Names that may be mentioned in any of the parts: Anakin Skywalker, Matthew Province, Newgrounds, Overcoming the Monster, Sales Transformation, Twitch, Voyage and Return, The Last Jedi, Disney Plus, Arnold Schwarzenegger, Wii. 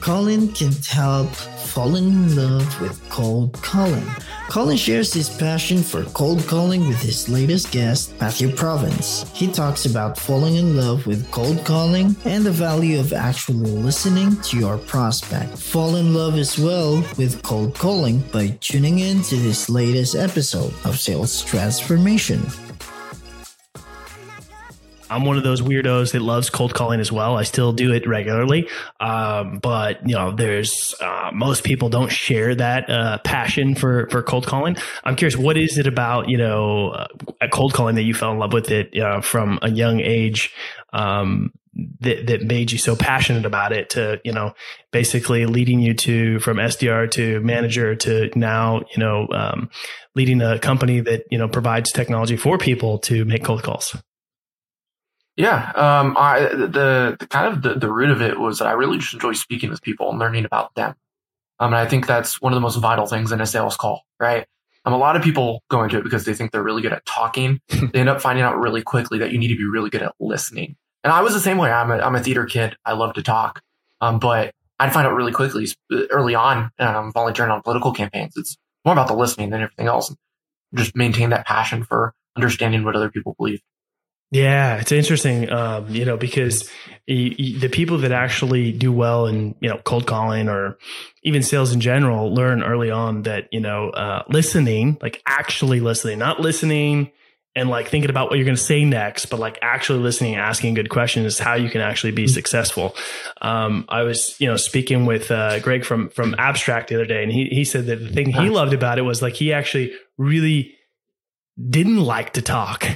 Colin can help falling in love with cold calling. Colin shares his passion for cold calling with his latest guest, Matthew Province. He talks about falling in love with cold calling and the value of actually listening to your prospect. Fall in love as well with cold calling by tuning in to his latest episode of Sales Transformation. I'm one of those weirdos that loves cold calling as well. I still do it regularly. But, you know, there's most people don't share that passion for cold calling. I'm curious, what is it about, you know, cold calling that you fell in love with it from a young age that made you so passionate about it to, you know, basically leading you to from SDR to manager to now, you know, leading a company that, you know, provides technology for people to make cold calls? Yeah, the root of it was that I really just enjoy speaking with people and learning about them. And I think that's one of the most vital things in a sales call, right? A lot of people go into it because they think they're really good at talking. They end up finding out really quickly that you need to be really good at listening. And I was the same way. I'm a theater kid. I love to talk. But I'd find out really quickly early on volunteering on political campaigns. It's more about the listening than everything else. Just maintain that passion for understanding what other people believe. Yeah, it's interesting, you know, because the people that actually do well in, you know, cold calling or even sales in general learn early on that, you know, listening, like actually listening, not listening and like thinking about what you're going to say next, but like actually listening, asking good questions is how you can actually be successful. I was, you know, speaking with Greg from Abstract the other day, and he said that the thing he loved about it was like he actually really didn't like to talk.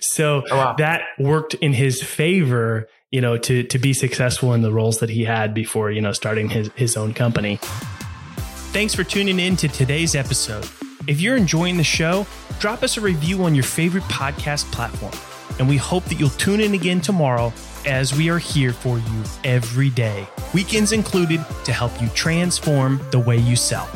So that worked in his favor, you know, to be successful in the roles that he had before, you know, starting his own company. Thanks for tuning in to today's episode. If you're enjoying the show, drop us a review on your favorite podcast platform. And we hope that you'll tune in again tomorrow as we are here for you every day, weekends included, to help you transform the way you sell.